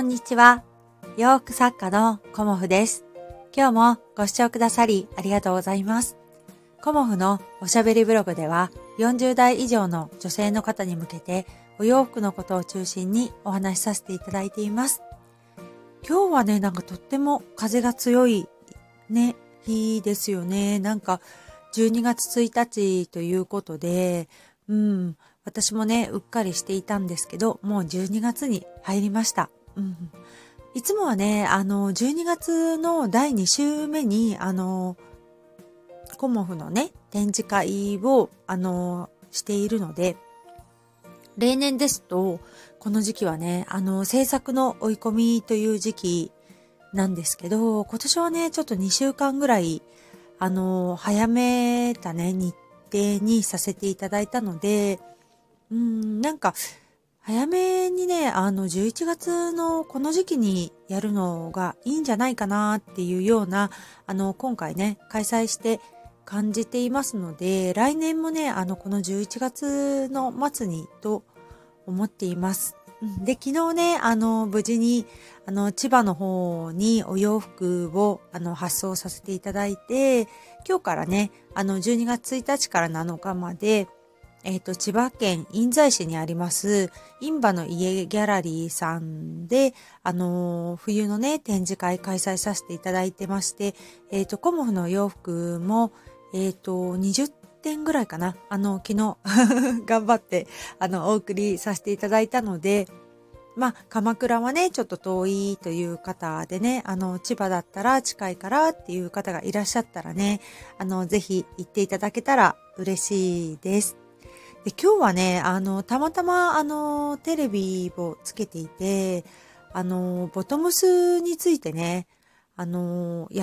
こんにちは。洋服作家のコモフです。今日もご視聴くださりありがとうございます。コモフのおしゃべりブログでは40代以上の女性の方に向けてお洋服のことを中心にお話しさせていただいています。今日はね、なんかとっても風が強いね、日ですよね。なんか12月1日ということで、私もね、うっかりしていたんですけど、もう12月に入りました。いつもはね、12月の第2週目に、コモフのね、展示会を、しているので、例年ですと、この時期はね、制作の追い込みという時期なんですけど、今年はね、ちょっと2週間ぐらい、早めたね、日程にさせていただいたので、なんか、早めにね、11月のこの時期にやるのがいいんじゃないかなっていうような、今回ね、開催して感じていますので、来年もね、この11月の末にと思っています。で、昨日ね、無事に、千葉の方にお洋服を、発送させていただいて、今日からね、12月1日から7日まで、千葉県印西市にあります、印馬の家ギャラリーさんで、冬のね、展示会開催させていただいてまして、コモフの洋服も、20点ぐらいかな。昨日頑張ってお送りさせていただいたので、まあ鎌倉はねちょっと遠いという方でね、千葉だったら近いからっていう方がいらっしゃったらね、ぜひ行っていただけたら嬉しいです。で、今日はね、たまたまテレビをつけていて、ボトムスについてね、や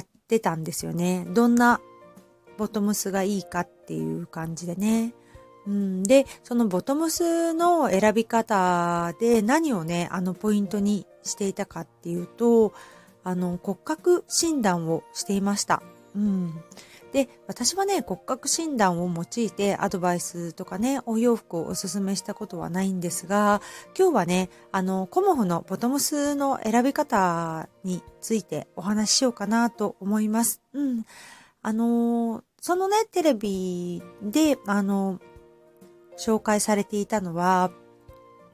ってたんですよね。どんなボトムスがいいかっていう感じでね。で、そのボトムスの選び方で何をね、ポイントにしていたかっていうと、骨格診断をしていました。で、私はね、骨格診断を用いてアドバイスとかね、お洋服をおすすめしたことはないんですが、今日はね、コモフのボトムスの選び方についてお話ししようかなと思います。そのね、テレビで、紹介されていたのは、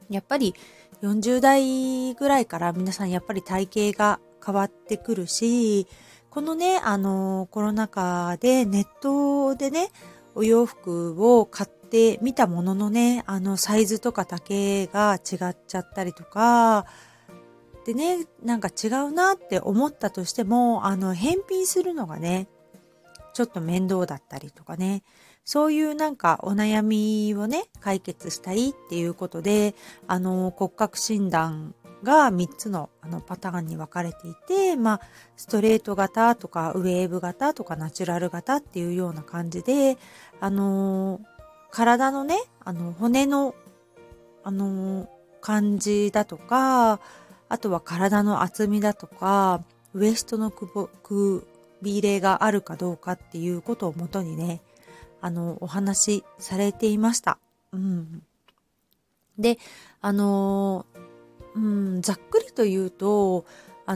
やっぱり40代ぐらいから皆さんやっぱり体型が変わってくるし、このね、コロナ禍でネットでね、お洋服を買ってみたもののね、サイズとか丈が違っちゃったりとか、でね、なんか違うなって思ったとしても、返品するのがね、ちょっと面倒だったりとかね、そういうなんかお悩みをね、解決したいっていうことで、骨格診断が3つの、パターンに分かれていて、まあ、ストレート型とかウェーブ型とかナチュラル型っていうような感じで、体のね、骨の、感じだとか、あとは体の厚みだとか、ウエストのくびれがあるかどうかっていうことをもとにね、お話しされていました。で、ざっくりと言うと、ま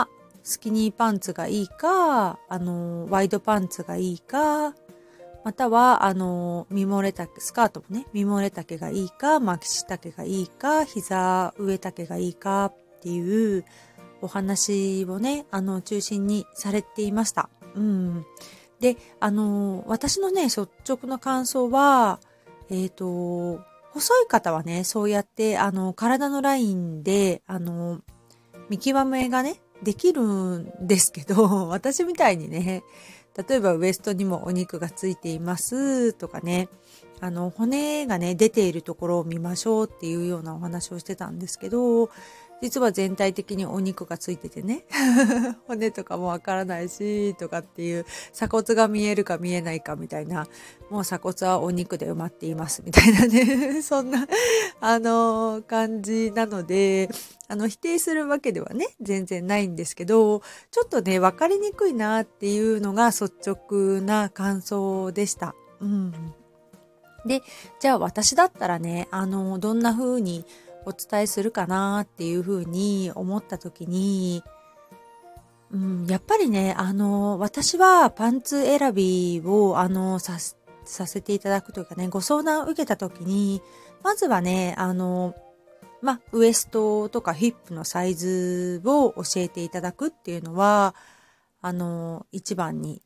あ、スキニーパンツがいいか、ワイドパンツがいいか、または、スカートもね、身漏れ丈がいいか、巻き下丈がいいか、膝上丈がいいかっていうお話をね、中心にされていました。で、私のね、率直な感想は、細い方はね、そうやって、体のラインで、見極めがね、できるんですけど、私みたいにね、例えばウエストにもお肉がついていますとかね、骨がね、出ているところを見ましょうっていうようなお話をしてたんですけど、実は全体的にお肉がついててね、骨とかもわからないし、とかっていう、鎖骨が見えるか見えないかみたいな、もう鎖骨はお肉で埋まっていますみたいなね、そんな、感じなので、否定するわけではね、全然ないんですけど、ちょっとね、わかりにくいなっていうのが率直な感想でした。で、じゃあ私だったらね、どんな風にお伝えするかなっていうふうに思った時に、やっぱりね、私はパンツ選びをさせていただくというかね、ご相談を受けた時に、まずはね、ウエストとかヒップのサイズを教えていただくっていうのは、一番に、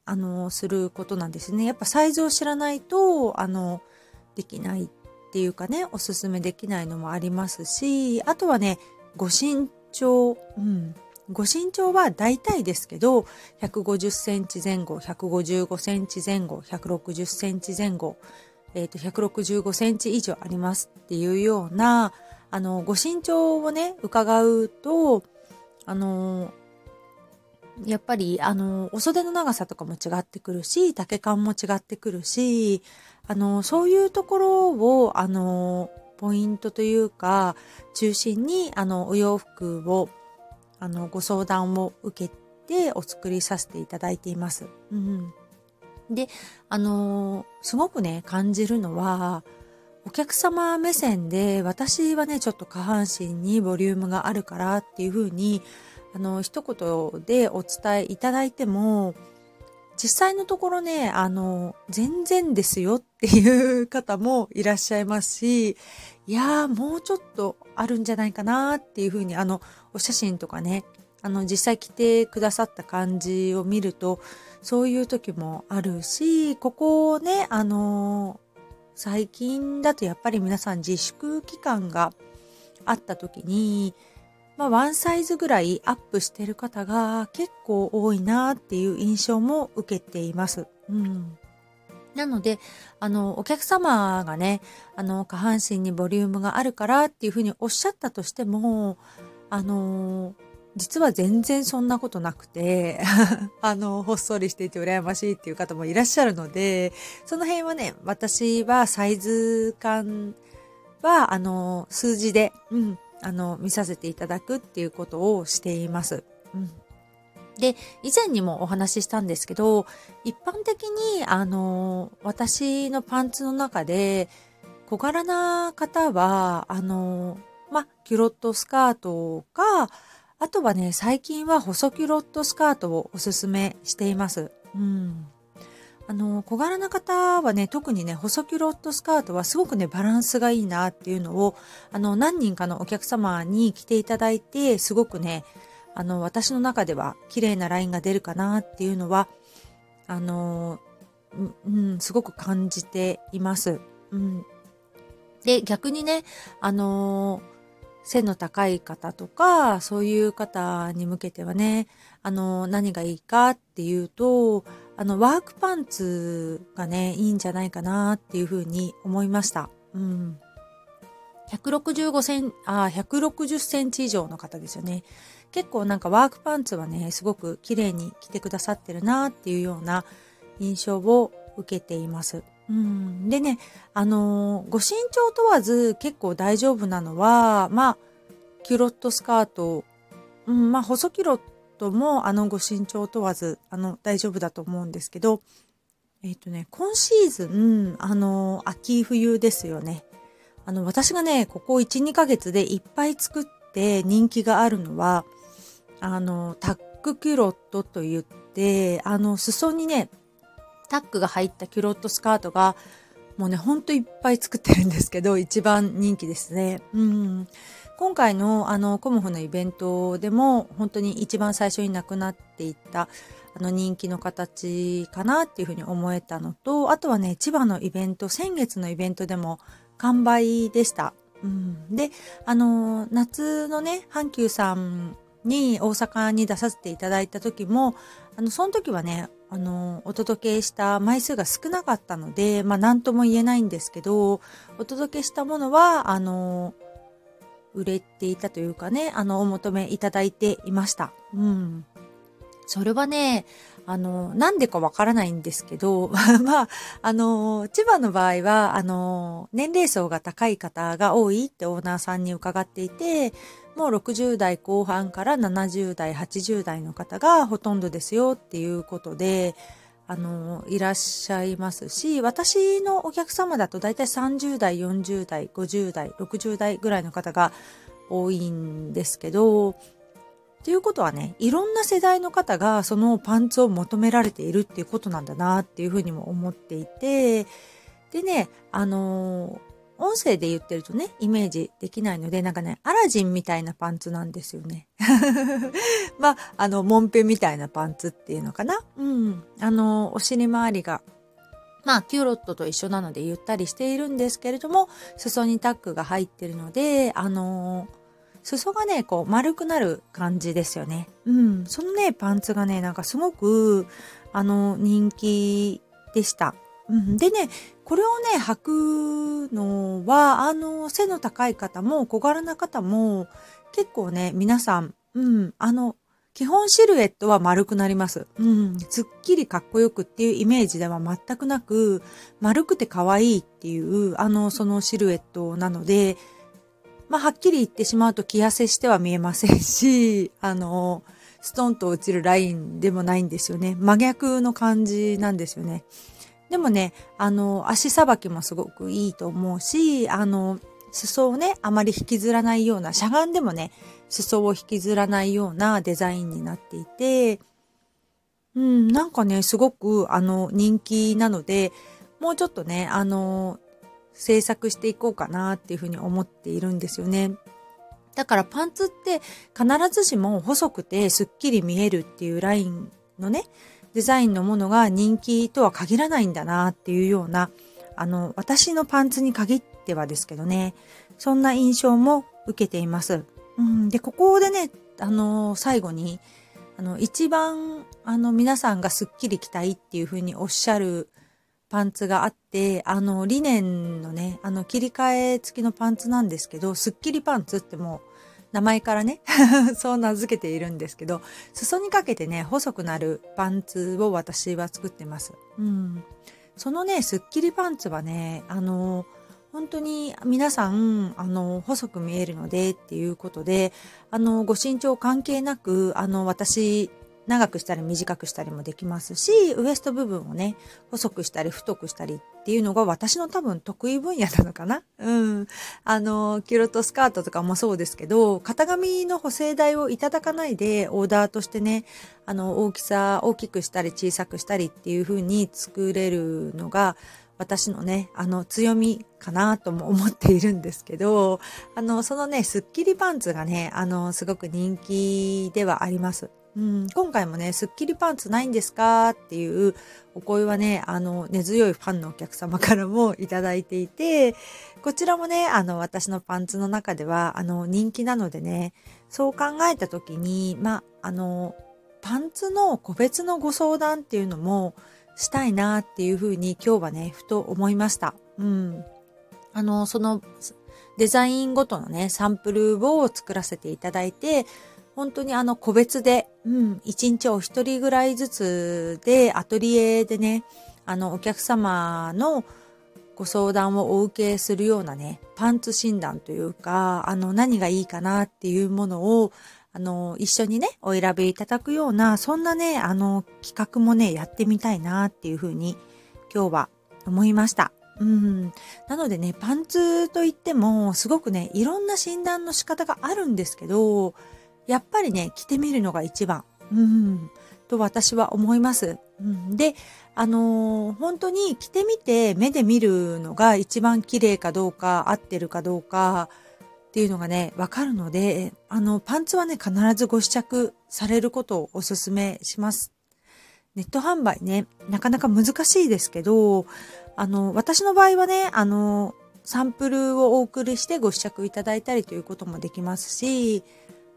することなんですね。やっぱサイズを知らないと、できないっていうかね、おすすめできないのもありますし、あとはね、ご身長、ご身長は大体ですけど、150センチ前後、155センチ前後、160センチ前後、165センチ以上ありますっていうような、ご身長をね、伺うと、やっぱり、お袖の長さとかも違ってくるし、丈感も違ってくるし、そういうところを、ポイントというか、中心に、お洋服を、ご相談を受けてお作りさせていただいています。で、すごくね、感じるのは、お客様目線で、私はね、ちょっと下半身にボリュームがあるからっていうふうに、一言でお伝えいただいても、実際のところね、全然ですよっていう方もいらっしゃいますし、いやー、もうちょっとあるんじゃないかなっていうふうに、お写真とかね、実際着てくださった感じを見ると、そういう時もあるし、ここをね、最近だとやっぱり皆さん自粛期間があった時に、ワンサイズぐらいアップしてる方が結構多いなっていう印象も受けています。なので、お客様がね、下半身にボリュームがあるからっていうふうにおっしゃったとしても、実は全然そんなことなくて、ほっそりしていて羨ましいっていう方もいらっしゃるので、その辺はね、私はサイズ感は、数字で、見させていただくっていうことをしています。で、以前にもお話ししたんですけど、一般的に、私のパンツの中で、小柄な方は、キュロットスカートか、あとはね、最近は細キュロットスカートをおすすめしています。小柄な方はね、特にね、細キュロットスカートはすごくね、バランスがいいなっていうのを、何人かのお客様に着ていただいて、すごくね、私の中では綺麗なラインが出るかなっていうのは、すごく感じています。で、逆にね、背の高い方とか、そういう方に向けてはね、何がいいかっていうと、ワークパンツがね、いいんじゃないかなっていうふうに思いました。160センチ以上の方ですよね。結構なんかワークパンツはね、すごく綺麗に着てくださってるなっていうような印象を受けています。でね、ご身長問わず結構大丈夫なのは、キュロットスカート、細キュロットも、ご身長問わず、大丈夫だと思うんですけど、今シーズン、秋冬ですよね。私がね、ここ1、2ヶ月でいっぱい作って人気があるのは、タックキュロットと言って、裾にね、タックが入ったキュロットスカートが、もうね、ほんといっぱい作ってるんですけど、一番人気ですね。今回のコモフのイベントでも、本当に一番最初になくなっていった、人気の形かなっていうふうに思えたのと、あとはね、千葉のイベント、先月のイベントでも完売でした。で、夏のね、阪急さんに大阪に出させていただいた時も、その時はね、お届けした枚数が少なかったので、何とも言えないんですけど、お届けしたものは、売れていたというかね、お求めいただいていました。それはね、なんでかわからないんですけど、千葉の場合は、年齢層が高い方が多いってオーナーさんに伺っていて、もう60代後半から70代、80代の方がほとんどですよっていうことで、いらっしゃいますし、私のお客様だとだいたい30代、40代、50代、60代ぐらいの方が多いんですけど、っていうことはね、いろんな世代の方がそのパンツを求められているっていうことなんだなっていうふうにも思っていて、でね、音声で言ってるとね、イメージできないので、なんかね、アラジンみたいなパンツなんですよね。まあ、モンペみたいなパンツっていうのかな。うん。お尻周りが、まあ、キュロットと一緒なのでゆったりしているんですけれども、裾にタックが入ってるので、裾がね、こう、丸くなる感じですよね。うん。そのね、パンツがね、なんかすごく、人気でした。うん。でね、これをね、履くのは、背の高い方も小柄な方も結構ね、皆さん、うん、基本シルエットは丸くなります。うん、すっきりかっこよくっていうイメージでは全くなく、丸くて可愛いっていう、そのシルエットなので、まあ、はっきり言ってしまうと着痩せしては見えませんし、ストンと落ちるラインでもないんですよね。真逆の感じなんですよね。でもね、足さばきもすごくいいと思うし、裾をね、あまり引きずらないような、しゃがんでもね、裾を引きずらないようなデザインになっていて、うん、なんかね、すごく、人気なので、もうちょっとね、制作していこうかなっていうふうに思っているんですよね。だからパンツって必ずしも細くてすっきり見えるっていうラインのね、デザインのものが人気とは限らないんだなっていうような、私のパンツに限ってはですけどね、そんな印象も受けています。うん、で、ここでね、最後に、一番、皆さんがスッキリ着たいっていうふうにおっしゃるパンツがあって、リネンのね、切り替え付きのパンツなんですけど、スッキリパンツってもう、名前からねそう名付けているんですけど、裾にかけてね細くなるパンツを私は作ってます。うん、そのねスッキリパンツはね本当に皆さん細く見えるのでっていうことでご身長関係なく私長くしたり短くしたりもできますし、ウエスト部分をね細くしたり太くしたりっていうのが私の多分得意分野なのかな。うん、キュロットスカートとかもそうですけど、型紙の補正代をいただかないでオーダーとしてね大きくしたり小さくしたりっていう風に作れるのが私のね強みかなとも思っているんですけど、そのねスッキリパンツがねすごく人気ではあります。うん、今回もね、スッキリパンツないんですかっていうお声はね、根強いファンのお客様からもいただいていて、こちらもね、私のパンツの中では、人気なのでね、そう考えたときに、ま、パンツの個別のご相談っていうのもしたいなっていうふうに今日はね、ふと思いました。うん。そのデザインごとのね、サンプルを作らせていただいて、本当に個別で、うん、一日お一人ぐらいずつで、アトリエでね、お客様のご相談をお受けするようなね、パンツ診断というか、何がいいかなっていうものを、一緒にね、お選びいただくような、そんなね、企画もね、やってみたいなっていうふうに、今日は思いました。うん、なのでね、パンツといっても、すごくね、いろんな診断の仕方があるんですけど、やっぱりね、着てみるのが一番、うん、と私は思います。うん、で、本当に着てみて目で見るのが一番綺麗かどうか、合ってるかどうかっていうのがね、わかるので、パンツはね、必ずご試着されることをお勧めします。ネット販売ね、なかなか難しいですけど、私の場合はね、サンプルをお送りしてご試着いただいたりということもできますし、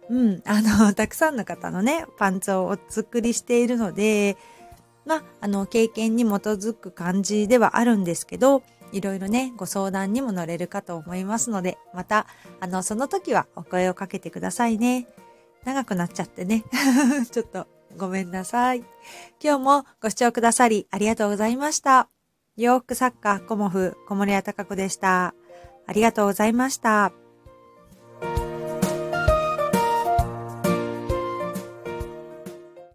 うん、たくさんの方のね、パンツをお作りしているので、まあ、経験に基づく感じではあるんですけど、いろいろね、ご相談にも乗れるかと思いますので、また、その時はお声をかけてくださいね。長くなっちゃってね。ちょっとごめんなさい。今日もご視聴くださりありがとうございました。洋服作家コモフ、小森屋貴子でした。ありがとうございました。